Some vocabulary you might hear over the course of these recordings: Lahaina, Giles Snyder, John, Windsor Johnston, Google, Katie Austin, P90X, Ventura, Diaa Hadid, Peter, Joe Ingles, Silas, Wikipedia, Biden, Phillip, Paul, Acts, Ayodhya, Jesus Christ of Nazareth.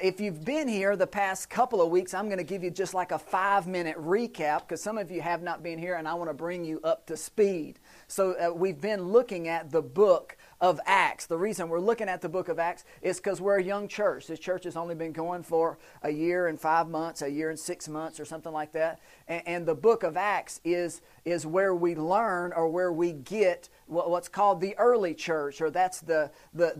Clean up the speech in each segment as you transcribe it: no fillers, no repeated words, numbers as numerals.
If you've been here the past couple of weeks, I'm going to give you just like a 5-minute recap because some of you have not been here and I want to bring you up to speed. So we've been looking at the book of Acts. The reason we're looking at the book of Acts is because we're a young church. This church has only been going for a year and 5 months, a year and 6 months or something like that. And the book of Acts is where we learn or where we get what's called the early church, or that's the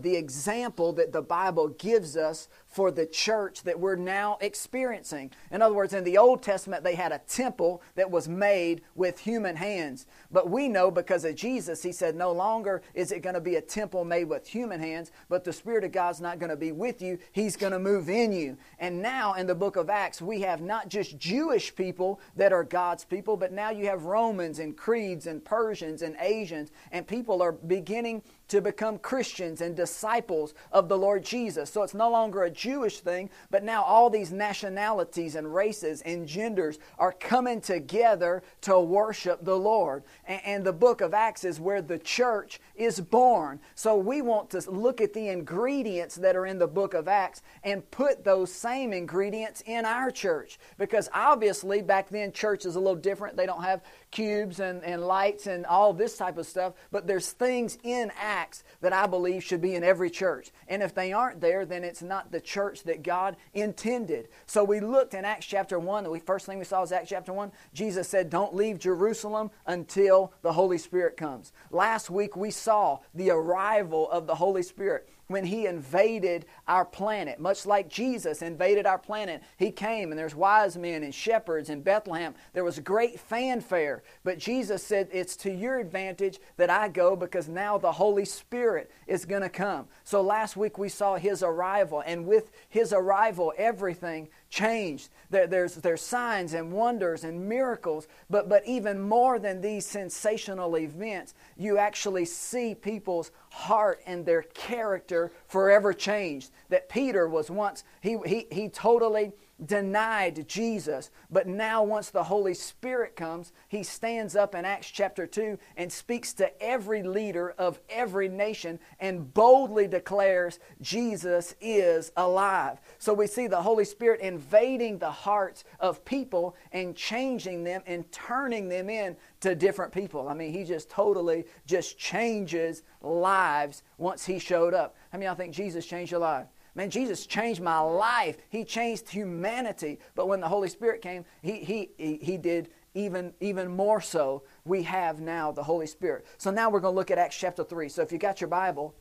example that the Bible gives us for the church that we're now experiencing. In other words, in the Old Testament, they had a temple that was made with human hands. But we know because of Jesus, he said, no longer is it going to be a temple made with human hands, but the Spirit of God's not going to be with you. He's going to move in you. And now in the book of Acts, we have not just Jewish people that are God's people, but now you have Romans and Creeds and Persians and Asians, and people are beginning to become Christians and disciples of the Lord Jesus. So it's no longer a Jewish thing, but now all these nationalities and races and genders are coming together to worship the Lord. And the book of Acts is where the church is born. So we want to look at the ingredients that are in the book of Acts and put those same ingredients in our church. Because obviously back then church is a little different. They don't have cubes and lights and all this type of stuff, but there's things in Acts that I believe should be in every church. And if they aren't there, then it's not the church that God intended. So we looked in Acts chapter 1, the first thing we saw is Acts chapter 1. Jesus said, don't leave Jerusalem until the Holy Spirit comes. Last week we saw the arrival of the Holy Spirit when He invaded our planet. Much like Jesus invaded our planet, He came and there's wise men and shepherds in Bethlehem. There was great fanfare, but Jesus said, it's to your advantage that I go because now the Holy Spirit is going to come. So last week we saw His arrival, and with His arrival everything changed. There's signs and wonders and miracles, but even more than these sensational events, you actually see people's heart and their character forever changed. That Peter was once, he totally denied Jesus, but now once the Holy Spirit comes, he stands up in Acts chapter 2 and speaks to every leader of every nation and boldly declares Jesus is alive. So we see the Holy Spirit invading the hearts of people and changing them and turning them in to different people. I mean, he just totally just changes lives once he showed up. How many of y'all think Jesus changed your life? Man, Jesus changed my life. He changed humanity. But when the Holy Spirit came, He did even more so. We have now the Holy Spirit. So now we're going to look at Acts chapter 3. So if you got your Bible,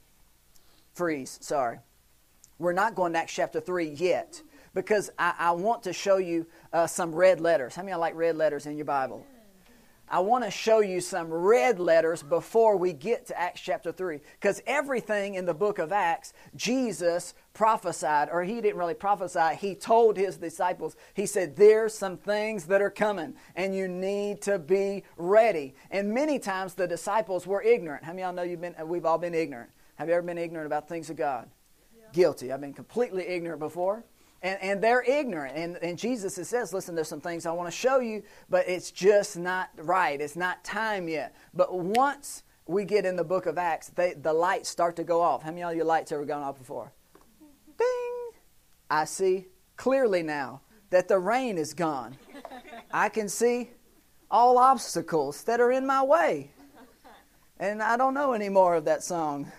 freeze, sorry. We're not going to Acts chapter 3 yet because I want to show you some red letters. How many of y'all like red letters in your Bible? I want to show you some red letters before we get to Acts chapter 3. Because everything in the book of Acts, Jesus prophesied, or he didn't really prophesy, he told his disciples, he said, there's some things that are coming and you need to be ready. And many times the disciples were ignorant. How many of y'all know we've all been ignorant? Have you ever been ignorant about things of God? Yeah. Guilty. I've been completely ignorant before. And they're ignorant. And Jesus says, listen, there's some things I want to show you, but it's just not right. It's not time yet. But once we get in the book of Acts, the lights start to go off. How many of your lights ever gone off before? Ding! I see clearly now that the rain is gone. I can see all obstacles that are in my way. And I don't know any more of that song.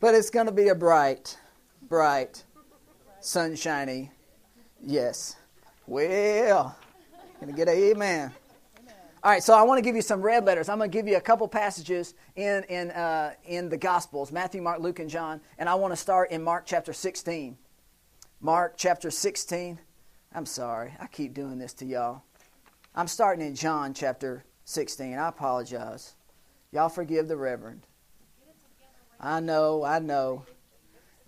But it's going to be a bright, bright, sunshiny, yes. Well, going to get an amen. All right, so I want to give you some red letters. I'm going to give you a couple passages in the Gospels, Matthew, Mark, Luke, and John, and I want to start in Mark chapter 16. Mark chapter 16. I'm sorry, I keep doing this to y'all. I'm starting in John chapter 16. I apologize. Y'all forgive the Reverend. I know.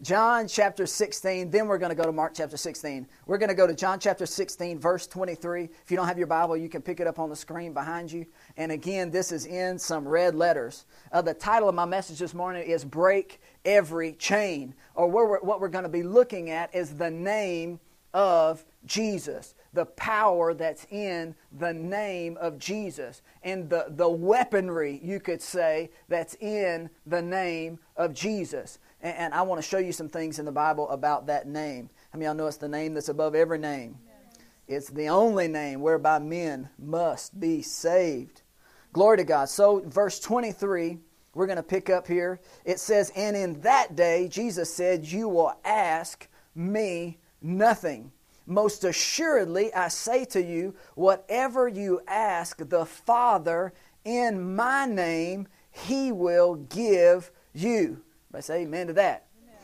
John chapter 16, then we're going to go to Mark chapter 16. We're going to go to John chapter 16, verse 23. If you don't have your Bible, you can pick it up on the screen behind you. And again, this is in some red letters. The title of my message this morning is Break Every Chain. Or what we're going to be looking at is the name of Jesus. The power that's in the name of Jesus. And the weaponry, you could say, that's in the name of Jesus. And I want to show you some things in the Bible about that name. How many of y'all know it's the name that's above every name? It's the only name whereby men must be saved. Glory to God. So verse 23, we're going to pick up here. It says, and in that day, Jesus said, you will ask me nothing. Most assuredly, I say to you, whatever you ask the Father in my name, He will give you. Everybody say amen to that. Amen.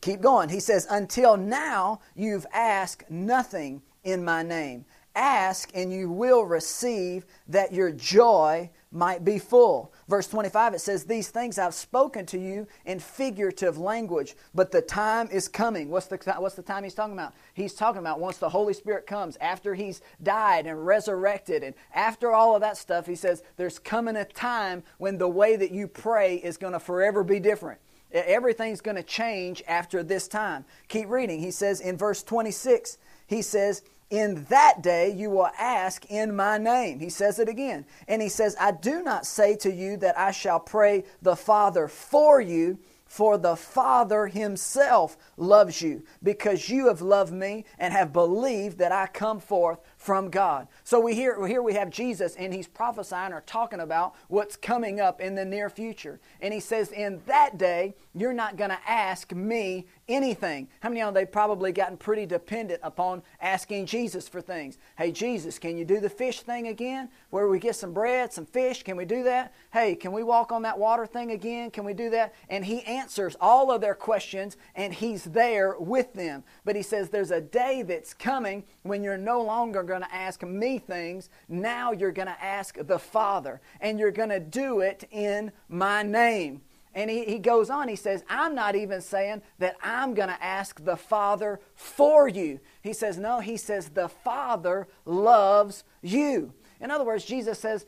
Keep going. He says, until now, you've asked nothing in my name. Ask and you will receive that your joy might be full. Verse 25, it says, these things I've spoken to you in figurative language, but the time is coming. What's the time he's talking about? He's talking about once the Holy Spirit comes, after he's died and resurrected, and after all of that stuff, he says, there's coming a time when the way that you pray is going to forever be different. Everything's going to change after this time. Keep reading. He says in verse 26, he says, in that day you will ask in my name. He says it again. And he says, I do not say to you that I shall pray the Father for you, for the Father himself loves you, because you have loved me and have believed that I come forth from God. So here we have Jesus, and he's prophesying or talking about what's coming up in the near future. And he says, in that day, you're not going to ask me anything. How many of y'all, they've probably gotten pretty dependent upon asking Jesus for things. Hey, Jesus, can you do the fish thing again? Where we get some bread, some fish, can we do that? Hey, can we walk on that water thing again? Can we do that? And he answers all of their questions, and he's there with them. But he says, there's a day that's coming when you're no longer going to ask me things. Now you're going to ask the Father, and you're going to do it in my name. And he goes on, he says, I'm not even saying that I'm going to ask the Father for you. He says, no, he says, the Father loves you. In other words, Jesus says,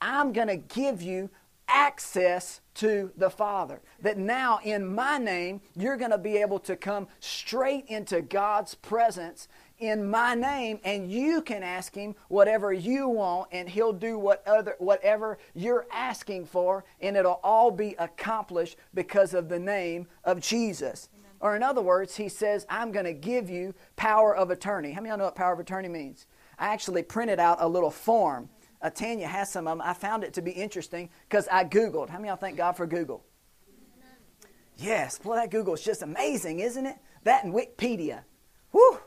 I'm going to give you access to the Father. That now in my name, you're going to be able to come straight into God's presence in my name, and you can ask him whatever you want, and he'll do whatever you're asking for, and it'll all be accomplished because of the name of Jesus. Amen. Or in other words, he says, I'm going to give you power of attorney. How many of y'all know what power of attorney means? I actually printed out a little form. Tanya has some of them. I found it to be interesting because I Googled. How many of y'all thank God for Google? Yes, boy, that Google is just amazing, isn't it? That and Wikipedia. Whew!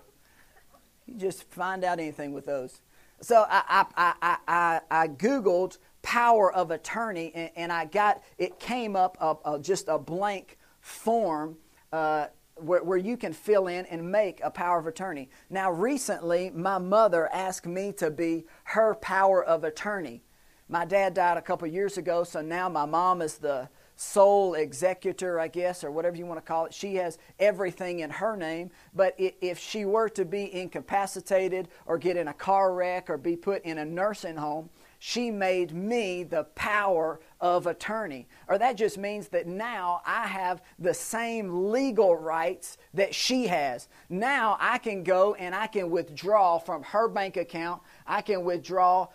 You just find out anything with those. So I Googled power of attorney, and I got, it came up just a blank form where you can fill in and make a power of attorney. Now, recently, my mother asked me to be her power of attorney. My dad died a couple years ago, so now my mom is the sole executor, I guess, or whatever you want to call it. She has everything in her name, but if she were to be incapacitated or get in a car wreck or be put in a nursing home, she made me the power of attorney. Or that just means that now I have the same legal rights that she has. Now I can go and I can withdraw from her bank account. I can withdraw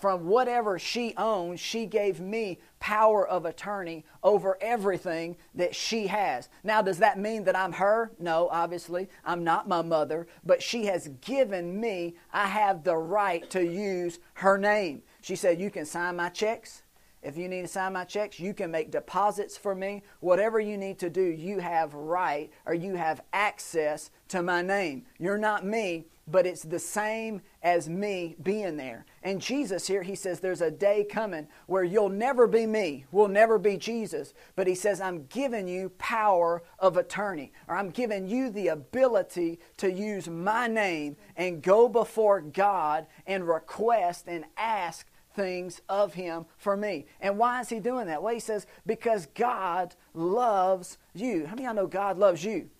from whatever she owns. She gave me power of attorney over everything that she has. Now, does that mean that I'm her? No, obviously. I'm not my mother, but she has given me, I have the right to use her name. She said, you can sign my checks. If you need to sign my checks, you can make deposits for me. Whatever you need to do, you have right or you have access to my name. You're not me, but it's the same as me being there. And Jesus here, he says, there's a day coming where you'll never be me, will never be Jesus. But he says, I'm giving you power of attorney, or I'm giving you the ability to use my name and go before God and request and ask things of him for me. And why is he doing that? Well, he says, because God loves you. How many of y'all know God loves you?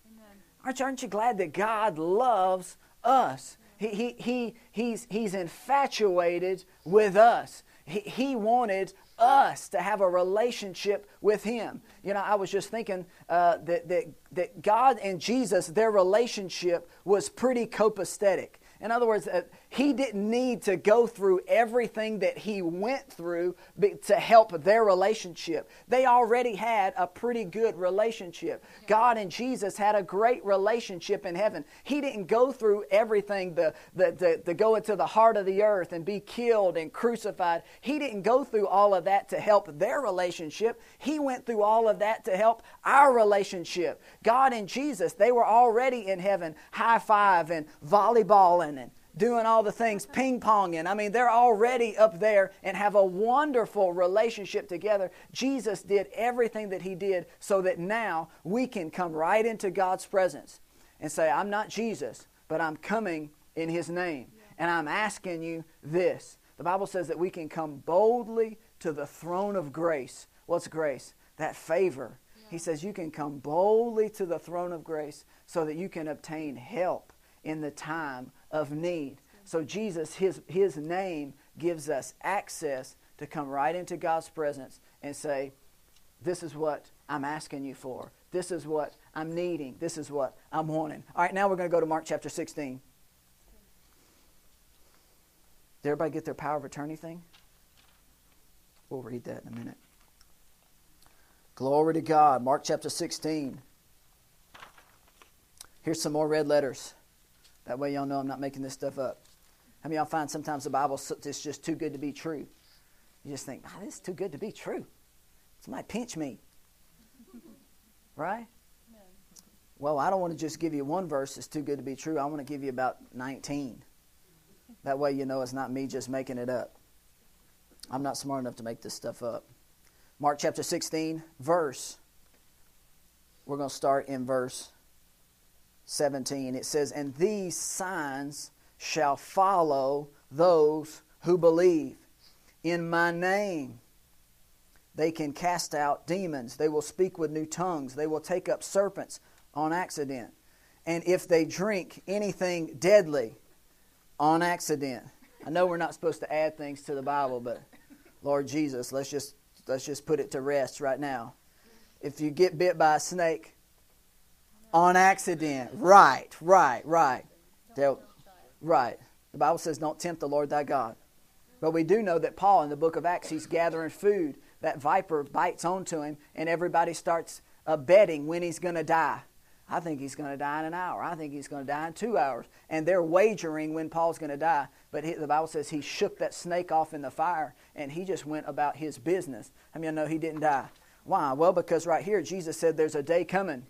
Amen. Aren't you glad that God loves us? He's infatuated with us. He wanted us to have a relationship with him. You know, I was just thinking that God and Jesus, their relationship was pretty copacetic. In other words, he didn't need to go through everything that he went through to help their relationship. They already had a pretty good relationship. Yeah. God and Jesus had a great relationship in heaven. He didn't go through everything to go into the heart of the earth and be killed and crucified. He didn't go through all of that to help their relationship. He went through all of that to help our relationship. God and Jesus, they were already in heaven, high-five and volleyball and doing all the things, ping-ponging. I mean, they're already up there and have a wonderful relationship together. Jesus did everything that he did so that now we can come right into God's presence and say, I'm not Jesus, but I'm coming in his name, and I'm asking you this. The Bible says that we can come boldly to the throne of grace. What's grace? That favor. Yeah. He says you can come boldly to the throne of grace so that you can obtain help in the time of need. So Jesus, his name gives us access to come right into God's presence and say, this is what I'm asking you for. This is what I'm needing. This is what I'm wanting. All right, now we're going to go to Mark chapter 16. Did everybody get their power of attorney thing? We'll read that in a minute. Glory to God. Mark chapter 16. Here's some more red letters. That way y'all know I'm not making this stuff up. How many of y'all find sometimes the Bible is just too good to be true? You just think, oh, this is too good to be true. Somebody pinch me. Right? No. Well, I don't want to just give you one verse that's too good to be true. I want to give you about 19. That way you know it's not me just making it up. I'm not smart enough to make this stuff up. Mark chapter 16, verse. We're going to start in verse 17. It says, and these signs shall follow those who believe. In my name they can cast out demons. They will speak with new tongues. They will take up serpents on accident. And if they drink anything deadly on accident. I know we're not supposed to add things to the Bible, but Lord Jesus, let's just put it to rest right now. If you get bit by a snake on accident, right. The Bible says, don't tempt the Lord thy God. But we do know that Paul in the book of Acts, he's gathering food. That viper bites onto him, and everybody starts betting when he's going to die. I think he's going to die in an hour. I think he's going to die in 2 hours. And they're wagering when Paul's going to die. But the Bible says he shook that snake off in the fire, and he just went about his business. I mean, no, he didn't die. Why? Well, because right here, Jesus said there's a day coming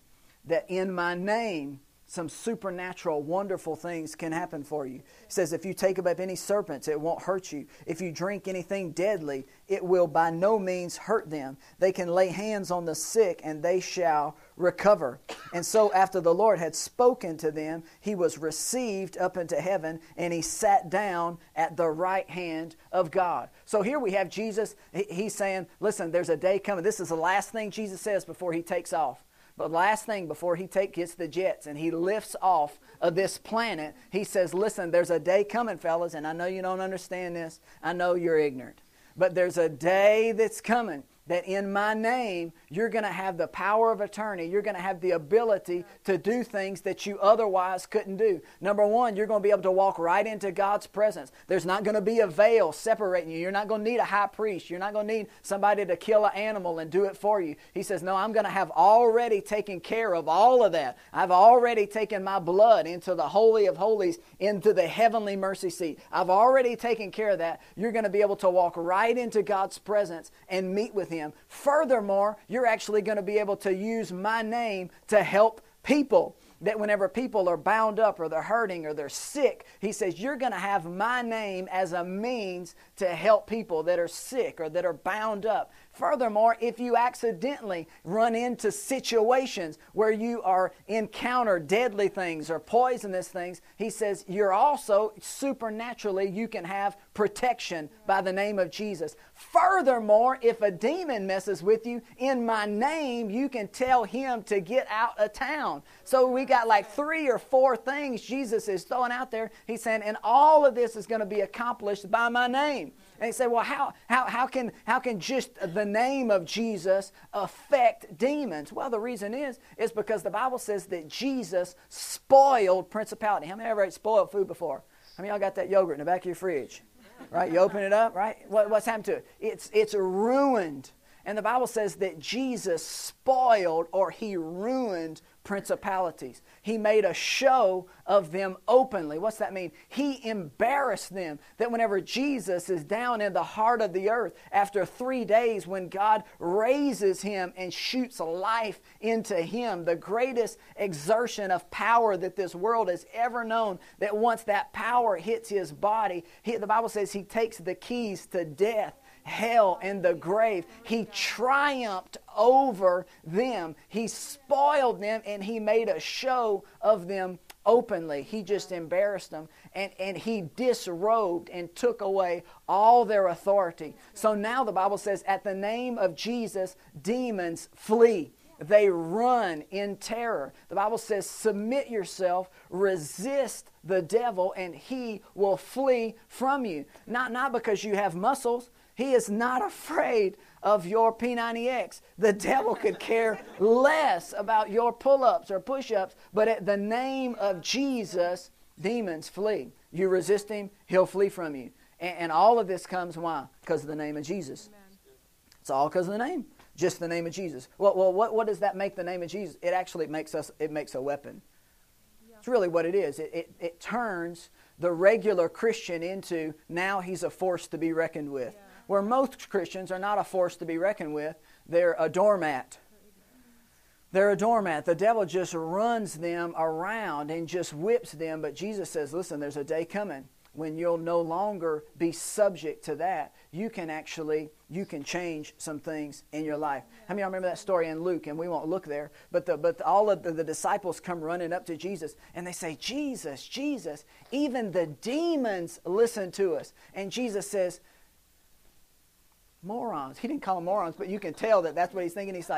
that in my name, some supernatural, wonderful things can happen for you. It says if you take up any serpents, it won't hurt you. If you drink anything deadly, it will by no means hurt them. They can lay hands on the sick, and they shall recover. And so after the Lord had spoken to them, he was received up into heaven, and he sat down at the right hand of God. So here we have Jesus. He's saying, listen, there's a day coming. This is the last thing Jesus says before he takes off. But last thing before he gets the jets and he lifts off of this planet, he says, listen, there's a day coming, fellas, and I know you don't understand this. I know you're ignorant. But there's a day that's coming that in my name, you're going to have the power of attorney. You're going to have the ability to do things that you otherwise couldn't do. Number one, you're going to be able to walk right into God's presence. There's not going to be a veil separating you. You're not going to need a high priest. You're not going to need somebody to kill an animal and do it for you. He says, no, I'm going to have already taken care of all of that. I've already taken my blood into the Holy of Holies, into the heavenly mercy seat. I've already taken care of that. You're going to be able to walk right into God's presence and meet with him. Furthermore, you're actually going to be able to use my name to help people. That whenever people are bound up or they're hurting or they're sick, he says, you're going to have my name as a means to help people that are sick or that are bound up. Furthermore, if you accidentally run into situations where you encounter deadly things or poisonous things, he says you're also supernaturally, you can have protection by the name of Jesus. Furthermore, if a demon messes with you, in my name, you can tell him to get out of town. So we got like 3 or 4 things Jesus is throwing out there. He's saying, and all of this is going to be accomplished by my name. And he said, well, how can just the name of Jesus affect demons? Well, the reason is because the Bible says that Jesus spoiled principality. How many ever ate spoiled food before? How many of y'all got that yogurt in the back of your fridge? Right? You open it up, right? What's happened to it? It's ruined. And the Bible says that Jesus spoiled, or he ruined, principalities. He made a show of them openly. What's that mean? He embarrassed them. That whenever Jesus is down in the heart of the earth, after 3 days, when God raises him and shoots life into him, the greatest exertion of power that this world has ever known, that once that power hits his body, the Bible says he takes the keys to death, hell, and the grave. He triumphed over them. He spoiled them, and he made a show of them openly. He just embarrassed them, and he disrobed and took away all their authority. So now the Bible says, at the name of Jesus, demons flee. They run in terror. The Bible says, submit yourself, resist the devil, and he will flee from you. Not because you have muscles. He is not afraid of your P90X. The devil could care less about your pull-ups or push-ups, but at the name of Jesus, demons flee. You resist him, he'll flee from you. And all of this comes, why? Because of the name of Jesus. Amen. It's all because of the name, just the name of Jesus. Well, what does that make the name of Jesus? It actually makes a weapon. Yeah. It's really what it is. It turns the regular Christian into, now he's a force to be reckoned with. Yeah. Where most Christians are not a force to be reckoned with, they're a doormat. They're a doormat. The devil just runs them around and just whips them. But Jesus says, listen, there's a day coming when you'll no longer be subject to that. You can change some things in your life. How many of y'all remember that story in Luke? And we won't look there. But all of the disciples come running up to Jesus, and they say, Jesus, Jesus, even the demons listen to us. And Jesus says, morons. He didn't call them morons, but you can tell that that's what he's thinking. He's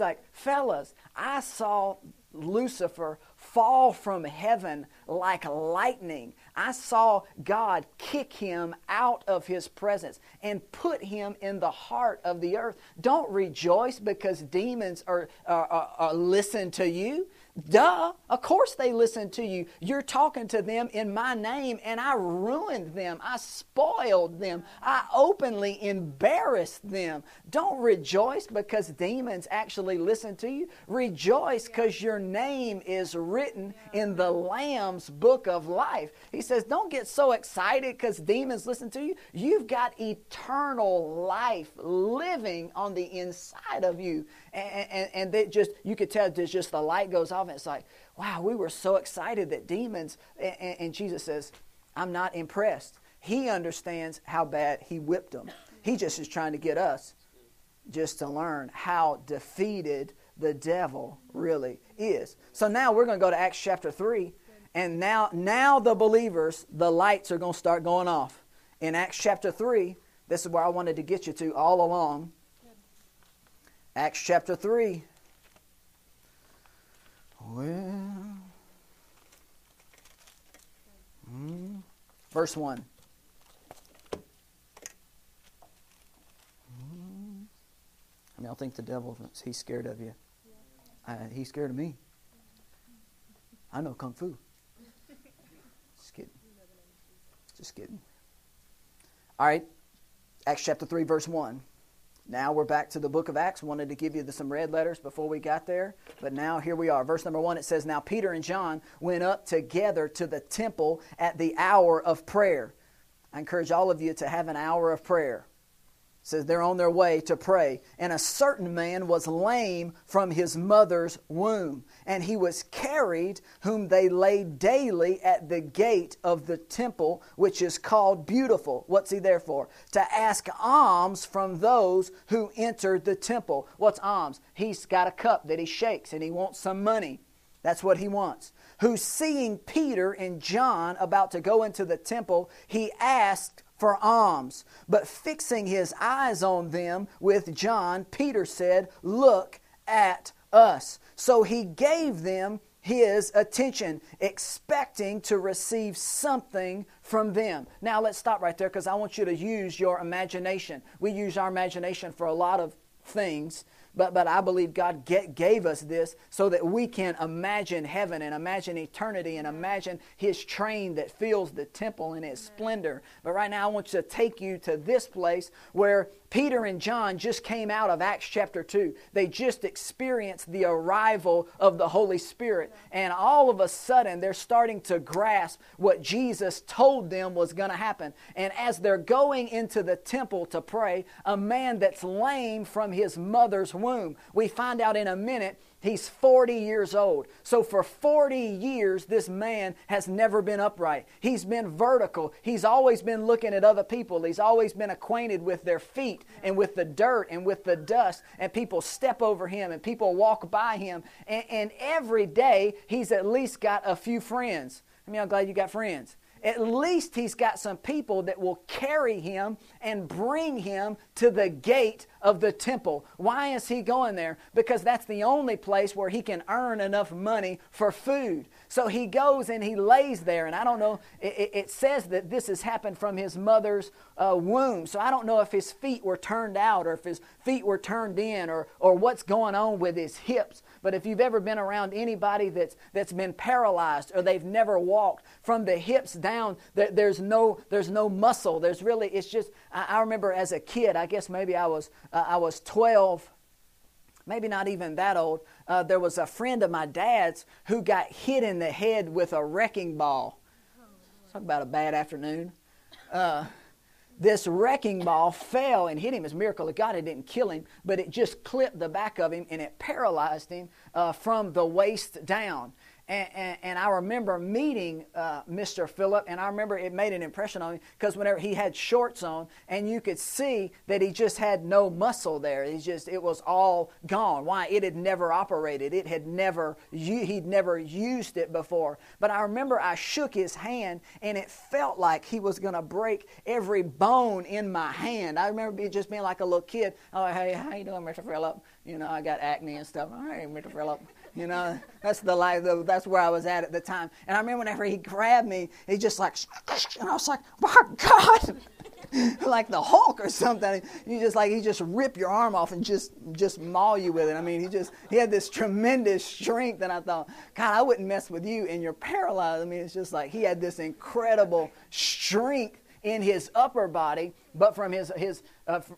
like, fellas, I saw Lucifer fall from heaven like lightning. I saw God kick him out of his presence and put him in the heart of the earth. Don't rejoice because demons are listen to you. Duh, of course they listen to you. You're talking to them in my name, and I ruined them. I spoiled them. I openly embarrassed them. Don't rejoice because demons actually listen to you. Rejoice because your name is written in the Lamb's book of life. He says, don't get so excited because demons listen to you. You've got eternal life living on the inside of you. And they just, you could tell, there's just the light goes off. It's like, wow, we were so excited that demons, and Jesus says, I'm not impressed. He understands how bad he whipped them. He just is trying to get us just to learn how defeated the devil really is. So now we're going to go to Acts chapter 3, and now the believers, the lights are going to start going off. In Acts chapter 3, this is where I wanted to get you to all along. Acts chapter 3. Well, verse 1. I mean, I think the devil, he's scared of you. He's scared of me. I know Kung Fu. Just kidding. Just kidding. All right. Acts chapter 3, verse 1. Now we're back to the book of Acts. Wanted to give you some red letters before we got there, but now here we are. Verse number 1, it says, now Peter and John went up together to the temple at the hour of prayer. I encourage all of you to have an hour of prayer. It says they're on their way to pray. And a certain man was lame from his mother's womb, and he was carried, whom they laid daily at the gate of the temple, which is called Beautiful. What's he there for? To ask alms from those who entered the temple. What's alms? He's got a cup that he shakes, and he wants some money. That's what he wants. Who, seeing Peter and John about to go into the temple, he asked for alms. But fixing his eyes on them with John, Peter said, look at us. So he gave them his attention, expecting to receive something from them. Now let's stop right there, because I want you to use your imagination. We use our imagination for a lot of things, But I believe God gave us this so that we can imagine heaven and imagine eternity and imagine His train that fills the temple in its splendor. But right now I want to take you to this place where Peter and John just came out of Acts chapter 2. They just experienced the arrival of the Holy Spirit. And all of a sudden they're starting to grasp what Jesus told them was going to happen. And as they're going into the temple to pray, a man that's lame from his mother's womb. We find out in a minute he's 40 years old. So for 40 years, this man has never been upright. He's been vertical. He's always been looking at other people. He's always been acquainted with their feet and with the dirt and with the dust. And people step over him and people walk by him. And every day, he's at least got a few friends. I mean, I'm glad you got friends. At least he's got some people that will carry him and bring him to the gate of the temple. Why is he going there? Because that's the only place where he can earn enough money for food. So he goes and he lays there. And I don't know, it says that this has happened from his mother's womb. So I don't know if his feet were turned out or if his feet were turned in or what's going on with his hips. But if you've ever been around anybody that's been paralyzed or they've never walked, from the hips down, there's no muscle. There's really, it's just, I remember as a kid, I guess maybe I was 12, maybe not even that old. There was a friend of my dad's who got hit in the head with a wrecking ball. Talk about a bad afternoon. This wrecking ball fell and hit him. It's a miracle of God. It didn't kill him, but it just clipped the back of him and it paralyzed him from the waist down. And I remember meeting Mr. Phillip, and I remember it made an impression on me because whenever he had shorts on, and you could see that he just had no muscle there. It was all gone. Why? It had never operated. He'd never used it before. But I remember I shook his hand, and it felt like he was going to break every bone in my hand. I remember just being like a little kid. Oh, hey, how you doing, Mr. Phillip? You know, I got acne and stuff. All right, Mr. Phillip. You know, that's the life. That's where I was at the time. And I remember whenever he grabbed me, he just like, and I was like, my God, like the Hulk or something. You just like, he just ripped your arm off and just maul you with it. I mean, he had this tremendous strength. And I thought, God, I wouldn't mess with you. And you're paralyzed. I mean, it's just like he had this incredible strength in his upper body, but from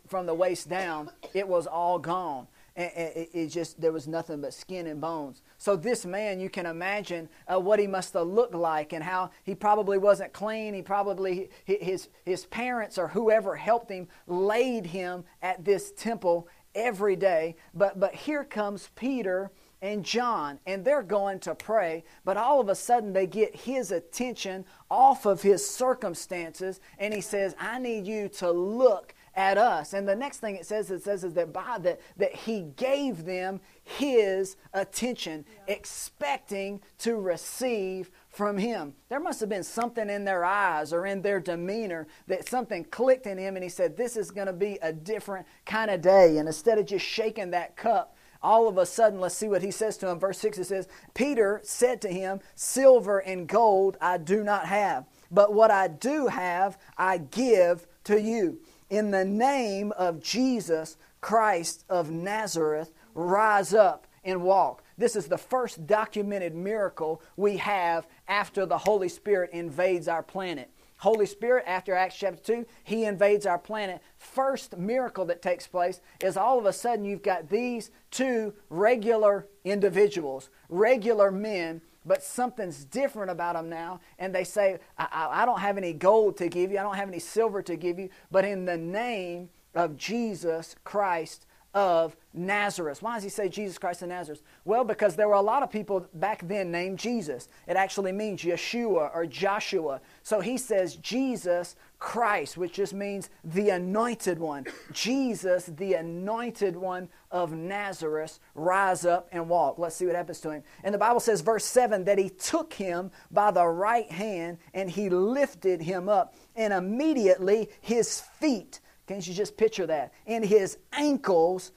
from the waist down, it was all gone. It just, there was nothing but skin and bones. So this man, you can imagine what he must have looked like and how he probably wasn't clean. He probably, his parents or whoever helped him laid him at this temple every day. But here comes Peter and John, and they're going to pray, but all of a sudden they get his attention off of his circumstances, and he says, I need you to look at us. And the next thing it says is that by that he gave them his attention, expecting to receive from him. There must have been something in their eyes or in their demeanor that something clicked in him, and he said, this is going to be a different kind of day. And instead of just shaking that cup, all of a sudden, let's see what he says to him. Verse 6, it says, Peter said to him, silver and gold I do not have, but what I do have, I give to you. In the name of Jesus Christ of Nazareth, rise up and walk. This is the first documented miracle we have after the Holy Spirit invades our planet. Holy Spirit, after Acts chapter 2, He invades our planet. First miracle that takes place is all of a sudden you've got these two regular individuals, regular men, but something's different about them now. And they say, I don't have any gold to give you. I don't have any silver to give you. But in the name of Jesus Christ of Nazareth. Why does he say Jesus Christ of Nazareth? Well, because there were a lot of people back then named Jesus. It actually means Yeshua or Joshua. So he says Jesus Christ, which just means the anointed one. Jesus, the anointed one of Nazareth, rise up and walk. Let's see what happens to him. And the Bible says, verse 7, that he took him by the right hand and he lifted him up, and immediately his feet, can't you just picture that? And his ankles,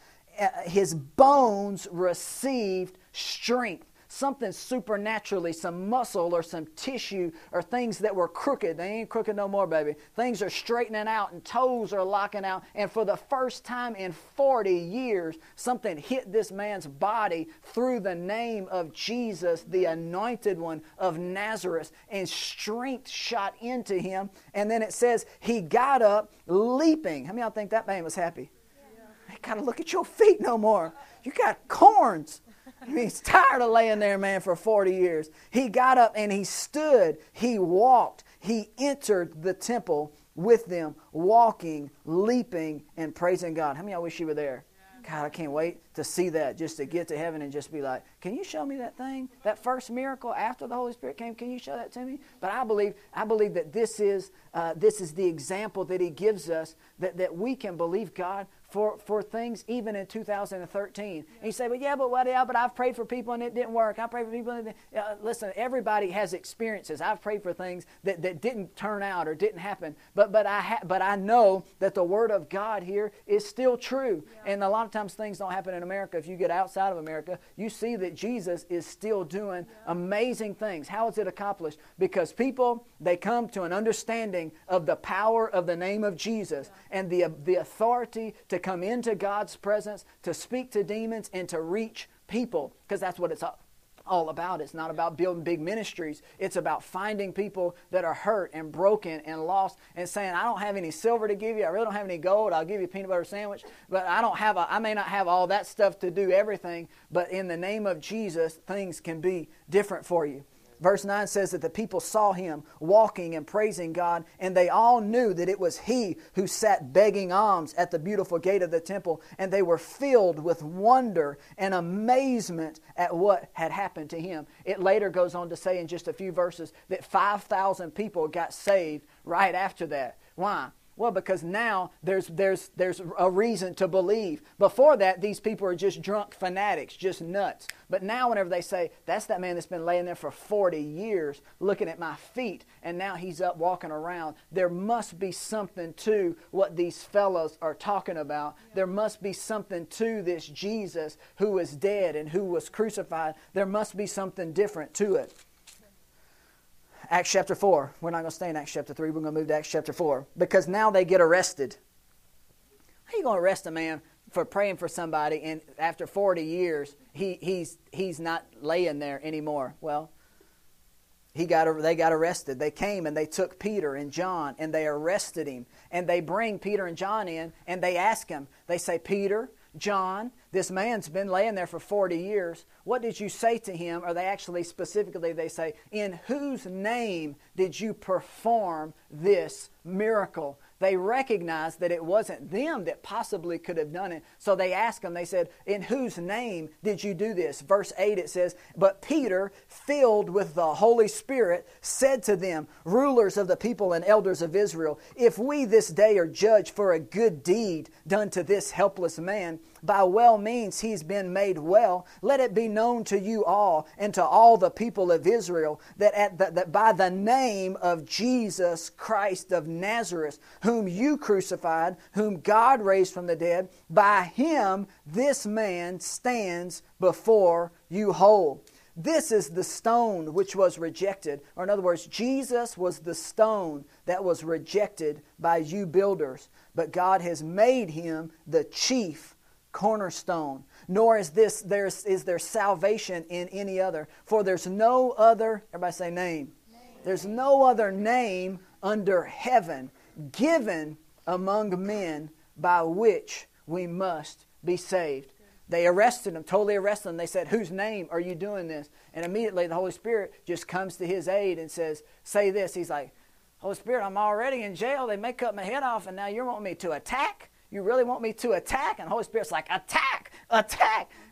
his bones received strength. something supernaturally, some muscle or some tissue or things that were crooked. They ain't crooked no more, baby. Things are straightening out and toes are locking out. And for the first time in 40 years, something hit this man's body through the name of Jesus, the Anointed One of Nazareth, and strength shot into him. And then it says he got up leaping. How many of y'all think that man was happy? I gotta look at your feet no more. You got corns. I mean, he's tired of laying there, man, for 40 years. He got up and he stood. He walked. He entered the temple with them, walking, leaping, and praising God. How many of y'all wish you were there? God, I can't wait to see that, just to get to heaven and just be like, can you show me that thing? That first miracle after the Holy Spirit came, can you show that to me? But I believe that this is the example that he gives us, that we can believe God for things even in 2013. And you say, well, yeah, but what? Yeah, but I've prayed for people and it didn't work. I prayed for people and it didn't. Listen, everybody has experiences. I've prayed for things that didn't turn out or didn't happen. But I know that the Word of God here is still true. Yeah. And a lot of times things don't happen in America. If you get outside of America, you see that Jesus is still doing amazing things. How is it accomplished? Because people, they come to an understanding of the power of the name of Jesus and the authority to come into God's presence, to speak to demons, and to reach people, because that's what it's all about. It's not about building big ministries. It's about finding people that are hurt and broken and lost and saying, I don't have any silver to give you. I really don't have any gold. I'll give you a peanut butter sandwich, but I may not have all that stuff to do everything, but in the name of Jesus, things can be different for you. Verse 9 says that the people saw him walking and praising God, and they all knew that it was he who sat begging alms at the beautiful gate of the temple, and they were filled with wonder and amazement at what had happened to him. It later goes on to say in just a few verses that 5,000 people got saved right after that. Why? Well, because now there's a reason to believe. Before that, these people are just drunk fanatics, just nuts. But now whenever they say, that's that man that's been laying there for 40 years looking at my feet, and now he's up walking around, there must be something to what these fellows are talking about. There must be something to this Jesus who was dead and who was crucified. There must be something different to it. Acts chapter 4. We're not going to stay in Acts chapter 3. We're going to move to Acts chapter 4. Because now they get arrested. How are you going to arrest a man for praying for somebody and after 40 years he's not laying there anymore? Well, they got arrested. They came and they took Peter and John and they arrested him. And they bring Peter and John in and they ask him. They say, Peter, John, this man's been laying there for 40 years. What did you say to him? Or they actually specifically, they say, in whose name did you perform this miracle? They recognized that it wasn't them that possibly could have done it. So they asked him, they said, in whose name did you do this? Verse 8, it says, but Peter, filled with the Holy Spirit, said to them, rulers of the people and elders of Israel, if we this day are judged for a good deed done to this helpless man, by well means he's been made well. Let it be known to you all and to all the people of Israel that by the name of Jesus Christ of Nazareth, whom you crucified, whom God raised from the dead, by him this man stands before you whole. This is the stone which was rejected. Or in other words, Jesus was the stone that was rejected by you builders, but God has made him the chief cornerstone. Nor is there salvation in any other, for there's no other, everybody say name. There's no other name under heaven given among men by which we must be saved. They arrested him, totally arrested him. They said, whose name are you doing this? And immediately the Holy Spirit just comes to his aid and says, say this. He's like, Holy Spirit, I'm already in jail. They may cut my head off and now you want me to attack? You really want me to attack? And the Holy Spirit's like, attack.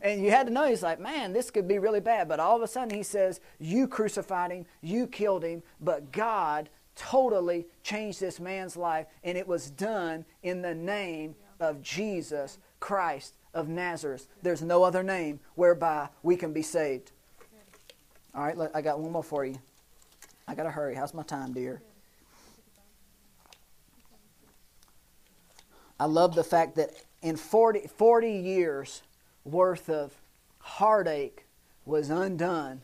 And you had to know, he's like, man, this could be really bad. But all of a sudden he says, you crucified him, you killed him, but God totally changed this man's life, and it was done in the name of Jesus Christ of Nazareth. There's no other name whereby we can be saved. All right, I got one more for you. I got to hurry. How's my time, dear? I love the fact that in 40 years worth of heartache, was undone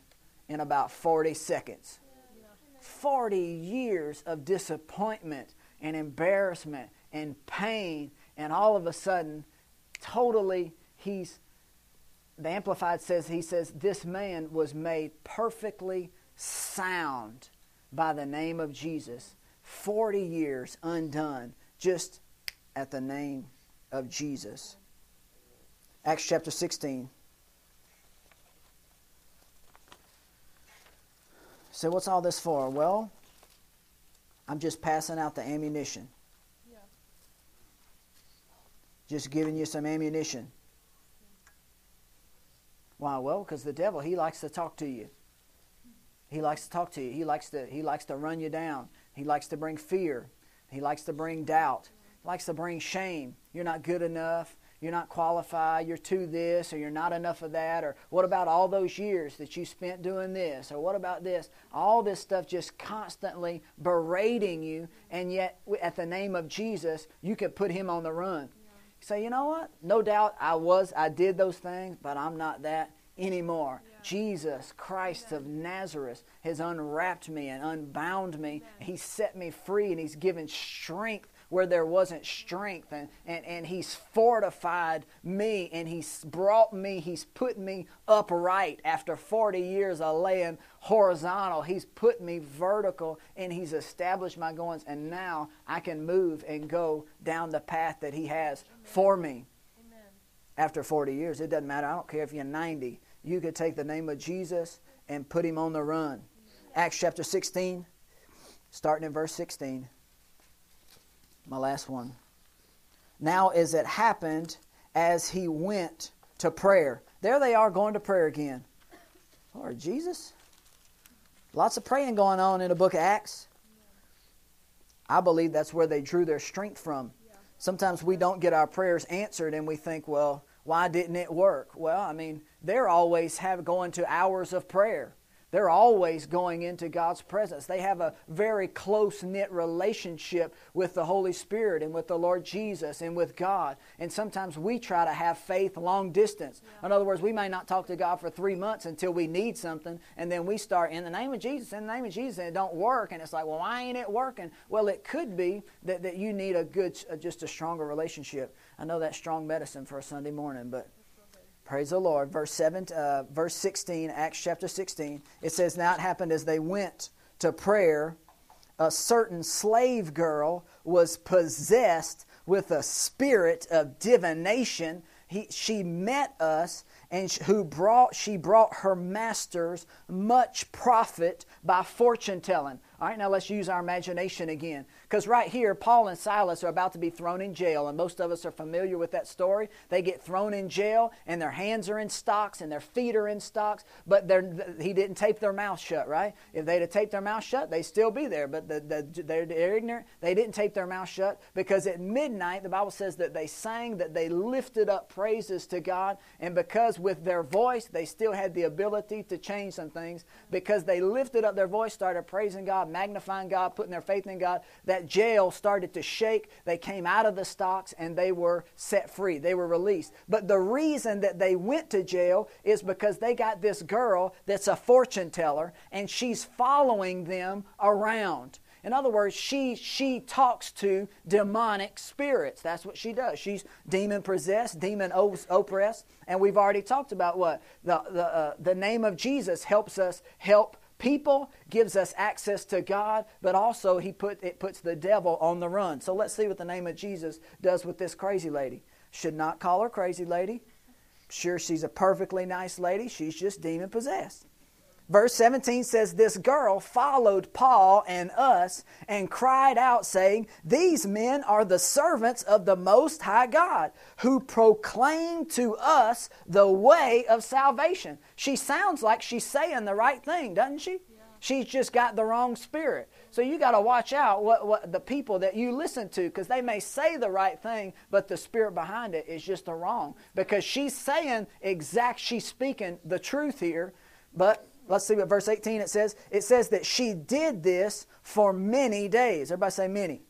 in about 40 seconds. 40 years of disappointment and embarrassment and pain, and all of a sudden, totally, the Amplified says, he says, this man was made perfectly sound by the name of Jesus. 40 years undone just at the name of Jesus. Acts chapter 16. So what's all this for? Well, I'm just passing out the ammunition. Yeah. Just giving you some ammunition. Why? Well, because the devil, he likes to talk to you. He likes to talk to you. He likes to run you down. He likes to bring fear. He likes to bring doubt. He likes to bring shame. You're not good enough. You're not qualified. You're too this, or you're not enough of that, or what about all those years that you spent doing this, or what about this? All this stuff just constantly berating you, and yet at the name of Jesus, you could put him on the run. You say, you know what? No doubt I did those things, but I'm not that anymore. Yeah. Jesus Christ of Nazareth has unwrapped me and unbound me. Yeah. He set me free, and he's given strength where there wasn't strength, and he's fortified me, and he's brought me, he's put me upright after 40 years of laying horizontal. He's put me vertical, and he's established my goings, and now I can move and go down the path that he has for me. Amen. After 40 years, it doesn't matter. I don't care if you're 90. You could take the name of Jesus and put him on the run. Yeah. Acts chapter 16, starting in verse 16. My last one. Now as it happened, as he went to prayer. There they are going to prayer again. Lord Jesus. Lots of praying going on in the book of Acts. I believe that's where they drew their strength from. Sometimes we don't get our prayers answered, and we think, well, why didn't it work? Well, I mean, they're always going to hours of prayer. They're always going into God's presence. They have a very close-knit relationship with the Holy Spirit and with the Lord Jesus and with God. And sometimes we try to have faith long distance. Yeah. In other words, we may not talk to God for 3 months until we need something, and then we start, in the name of Jesus, in the name of Jesus, and it don't work. And it's like, well, why ain't it working? Well, it could be that you need just a stronger relationship. I know that's strong medicine for a Sunday morning, but... Praise the Lord. Verse 16, Acts chapter 16. It says, now it happened as they went to prayer, a certain slave girl was possessed with a spirit of divination. She met us, and she brought her masters much profit by fortune telling. All right, now let's use our imagination again. Because right here, Paul and Silas are about to be thrown in jail, and most of us are familiar with that story. They get thrown in jail, and their hands are in stocks, and their feet are in stocks, but he didn't tape their mouth shut, right? If they'd have taped their mouth shut, they'd still be there, but they're ignorant. They didn't tape their mouth shut, because at midnight, the Bible says that they sang, that they lifted up praises to God, and because with their voice, they still had the ability to change some things, because they lifted up their voice, started praising God, magnifying God, putting their faith in God, that jail started to shake. They came out of the stocks, and they were set free. They were released. But the reason that they went to jail is because they got this girl that's a fortune teller, and she's following them around. In other words, she talks to demonic spirits. That's what she does. She's demon-possessed, demon-oppressed, and we've already talked about what? The name of Jesus helps us help people, gives us access to God, but also it puts the devil on the run. So let's see what the name of Jesus does with this crazy lady. Should not call her crazy lady. Sure, she's a perfectly nice lady. She's just demon-possessed. Verse 17 says, this girl followed Paul and us and cried out, saying, these men are the servants of the Most High God, who proclaim to us the way of salvation. She sounds like she's saying the right thing, doesn't she? Yeah. She's just got the wrong spirit. So you got to watch out what the people that you listen to, because they may say the right thing, but the spirit behind it is just the wrong. Because she's speaking the truth here, but... Let's see what verse 18 it says. It says that she did this for many days. Everybody say many. Many.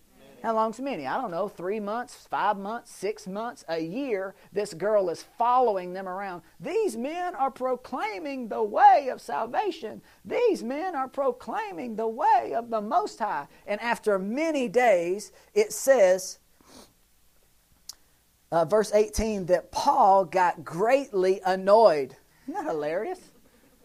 How long's many? I don't know, 3 months, 5 months, 6 months, a year, this girl is following them around. These men are proclaiming the way of salvation. These men are proclaiming the way of the Most High. And after many days, it says, verse 18, that Paul got greatly annoyed. Isn't that hilarious?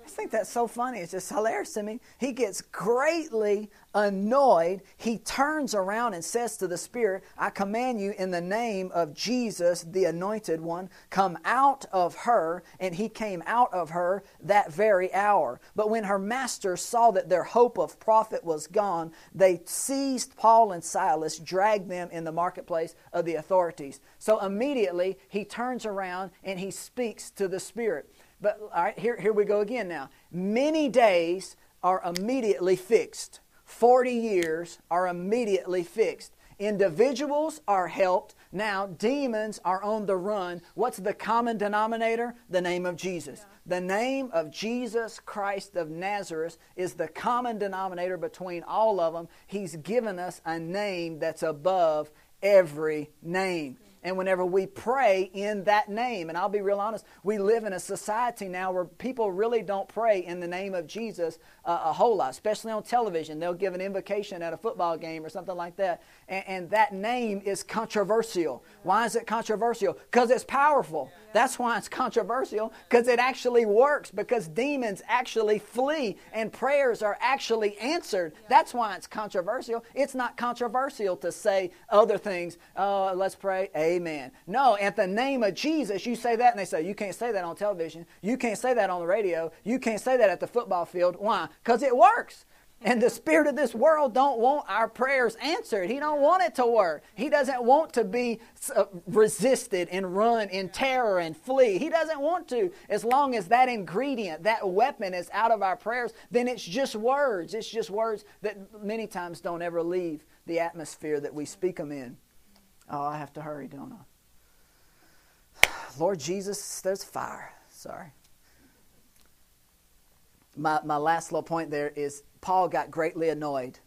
I think that's so funny. It's just hilarious to me. He gets greatly annoyed. He turns around and says to the Spirit, I command you in the name of Jesus, the Anointed One, come out of her. And he came out of her that very hour. But when her masters saw that their hope of profit was gone, they seized Paul and Silas, dragged them in the marketplace of the authorities. So immediately he turns around and he speaks to the Spirit. But all right, here we go again now. Many days are immediately fixed. 40 years are immediately fixed. Individuals are helped. Now demons are on the run. What's the common denominator? The name of Jesus. Yeah. The name of Jesus Christ of Nazareth is the common denominator between all of them. He's given us a name that's above every name. And whenever we pray in that name, and I'll be real honest, we live in a society now where people really don't pray in the name of Jesus a whole lot, especially on television. They'll give an invocation at a football game or something like that. And that name is controversial. Why is it controversial? Because it's powerful. That's why it's controversial, because it actually works, because demons actually flee and prayers are actually answered. That's why it's controversial. It's not controversial to say other things. Oh, let's pray. Amen. No, at the name of Jesus, you say that and they say, you can't say that on television. You can't say that on the radio. You can't say that at the football field. Why? Because it works. And the spirit of this world don't want our prayers answered. He don't want it to work. He doesn't want to be resisted and run in terror and flee. He doesn't want to. As long as that ingredient, that weapon is out of our prayers, then it's just words. It's just words that many times don't ever leave the atmosphere that we speak them in. Oh, I have to hurry, don't I? Lord Jesus, there's fire. Sorry. My last little point there is Paul got greatly annoyed.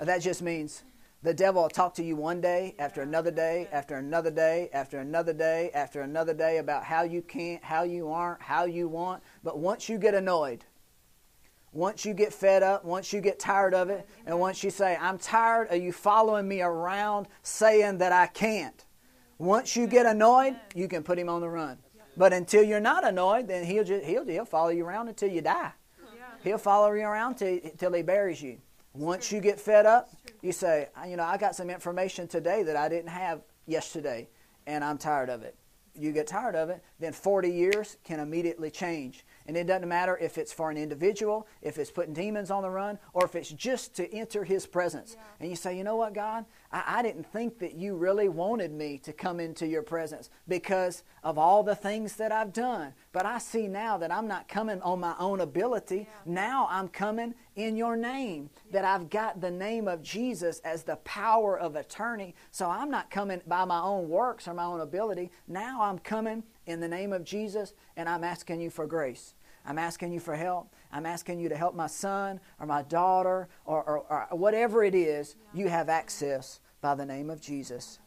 That just means the devil will talk to you one day, after another day, after another day, after another day, after another day about how you can't, how you aren't, how you want. But once you get annoyed, once you get fed up, once you get tired of it, and once you say, I'm tired of you following me around saying that I can't. Once you get annoyed, you can put him on the run. But until you're not annoyed, then he'll follow you around until you die. He'll follow you around till he buries you. Once you get fed up, you say, I got some information today that I didn't have yesterday, and I'm tired of it. You get tired of it, then 40 years can immediately change. And it doesn't matter if it's for an individual, if it's putting demons on the run, or if it's just to enter his presence. Yeah. And you say, you know what, God? I didn't think that you really wanted me to come into your presence because of all the things that I've done. But I see now that I'm not coming on my own ability. Yeah. Now I'm coming in your name, that I've got the name of Jesus as the power of attorney. So I'm not coming by my own works or my own ability. Now I'm coming in the name of Jesus, and I'm asking you for grace. I'm asking you for help. I'm asking you to help my son or my daughter or whatever it is. You have access by the name of Jesus.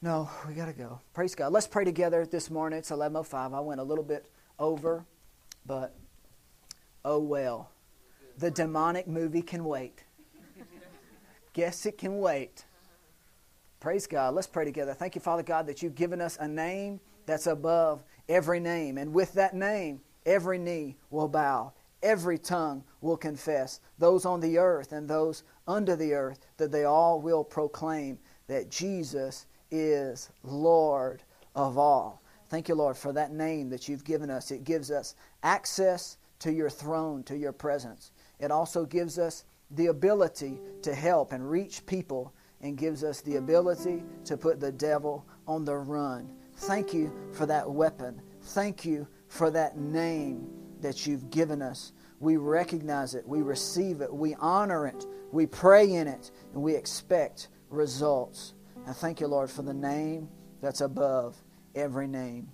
No, we got to go. Praise God. Let's pray together this morning. It's 11:05. I went a little bit over, but oh well. The demonic movie can wait. Guess it can wait. Praise God. Let's pray together. Thank you, Father God, that you've given us a name that's above every name. And with that name, every knee will bow. Every tongue will confess, those on the earth and those under the earth, that they all will proclaim that Jesus is Lord of all. Thank you, Lord, for that name that you've given us. It gives us access to your throne, to your presence. It also gives us the ability to help and reach people, and gives us the ability to put the devil on the run. Thank you for that weapon. Thank you for that name that you've given us. We recognize it. We receive it. We honor it. We pray in it. And we expect results. And thank you, Lord, for the name that's above every name.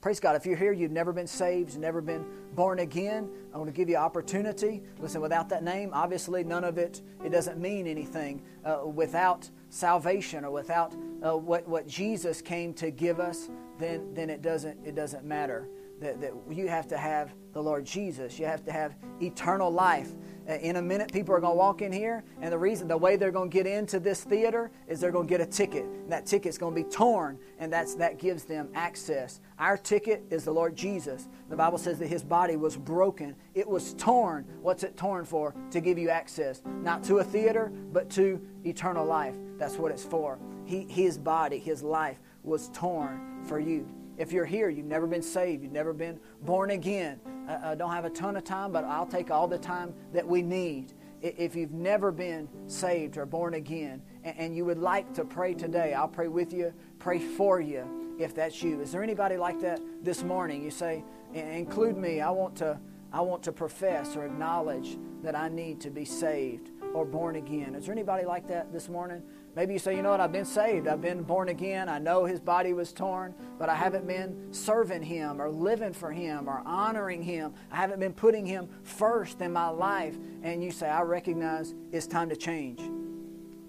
Praise God. If you're here, you've never been saved, never been born again, I want to give you opportunity. Listen, without that name, obviously none of it, it doesn't mean anything without salvation or without what Jesus came to give us, then it doesn't matter. That you have to have the Lord Jesus. You have to have eternal life. In a minute, people are going to walk in here, and the way they're going to get into this theater is they're going to get a ticket. And that ticket's going to be torn, and that gives them access. Our ticket is the Lord Jesus. The Bible says that His body was broken. It was torn. What's it torn for? To give you access. Not to a theater, but to eternal life. That's what it's for. His body, His life was torn for you. If you're here, you've never been saved, you've never been born again. I don't have a ton of time, but I'll take all the time that we need. If you've never been saved or born again, and you would like to pray today, I'll pray with you, pray for you, if that's you. Is there anybody like that this morning? You say, include me, I want to profess or acknowledge that I need to be saved or born again. Is there anybody like that this morning? Maybe you say, you know what, I've been saved. I've been born again. I know His body was torn, but I haven't been serving Him or living for Him or honoring Him. I haven't been putting Him first in my life. And you say, I recognize it's time to change.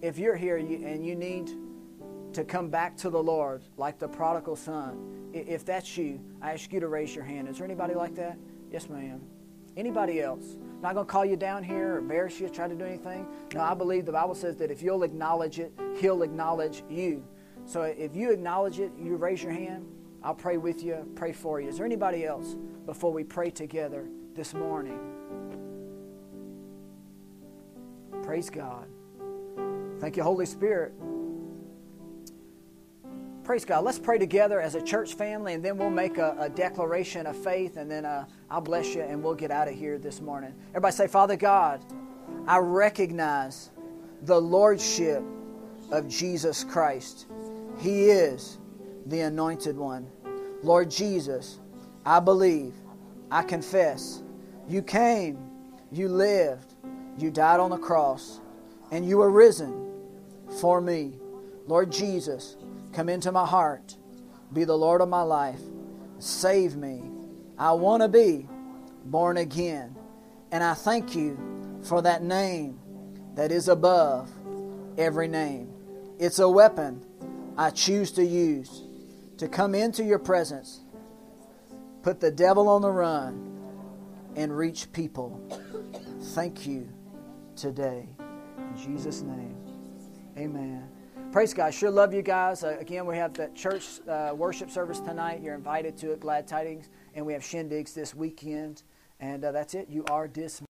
If you're here and you need to come back to the Lord like the prodigal son, if that's you, I ask you to raise your hand. Is there anybody like that? Yes, ma'am. Anybody else? I'm not going to call you down here or embarrass you, try to do anything. No, I believe the Bible says that if you'll acknowledge it, He'll acknowledge you. So if you acknowledge it, you raise your hand, I'll pray with you, pray for you. Is there anybody else before we pray together this morning? Praise God. Thank you, Holy Spirit. Praise God. Let's pray together as a church family, and then we'll make a declaration of faith, and then I'll bless you, and we'll get out of here this morning. Everybody say, Father God, I recognize the Lordship of Jesus Christ. He is the Anointed One. Lord Jesus, I believe, I confess, You came, You lived, You died on the cross, and You were risen for me. Lord Jesus, come into my heart. Be the Lord of my life. Save me. I want to be born again. And I thank You for that name that is above every name. It's a weapon I choose to use to come into Your presence, put the devil on the run, and reach people. Thank You today. In Jesus' name, amen. Praise God. Sure love you guys. Again, we have that church worship service tonight. You're invited to it, Glad Tidings. And we have shindigs this weekend. And that's it. You are dismissed.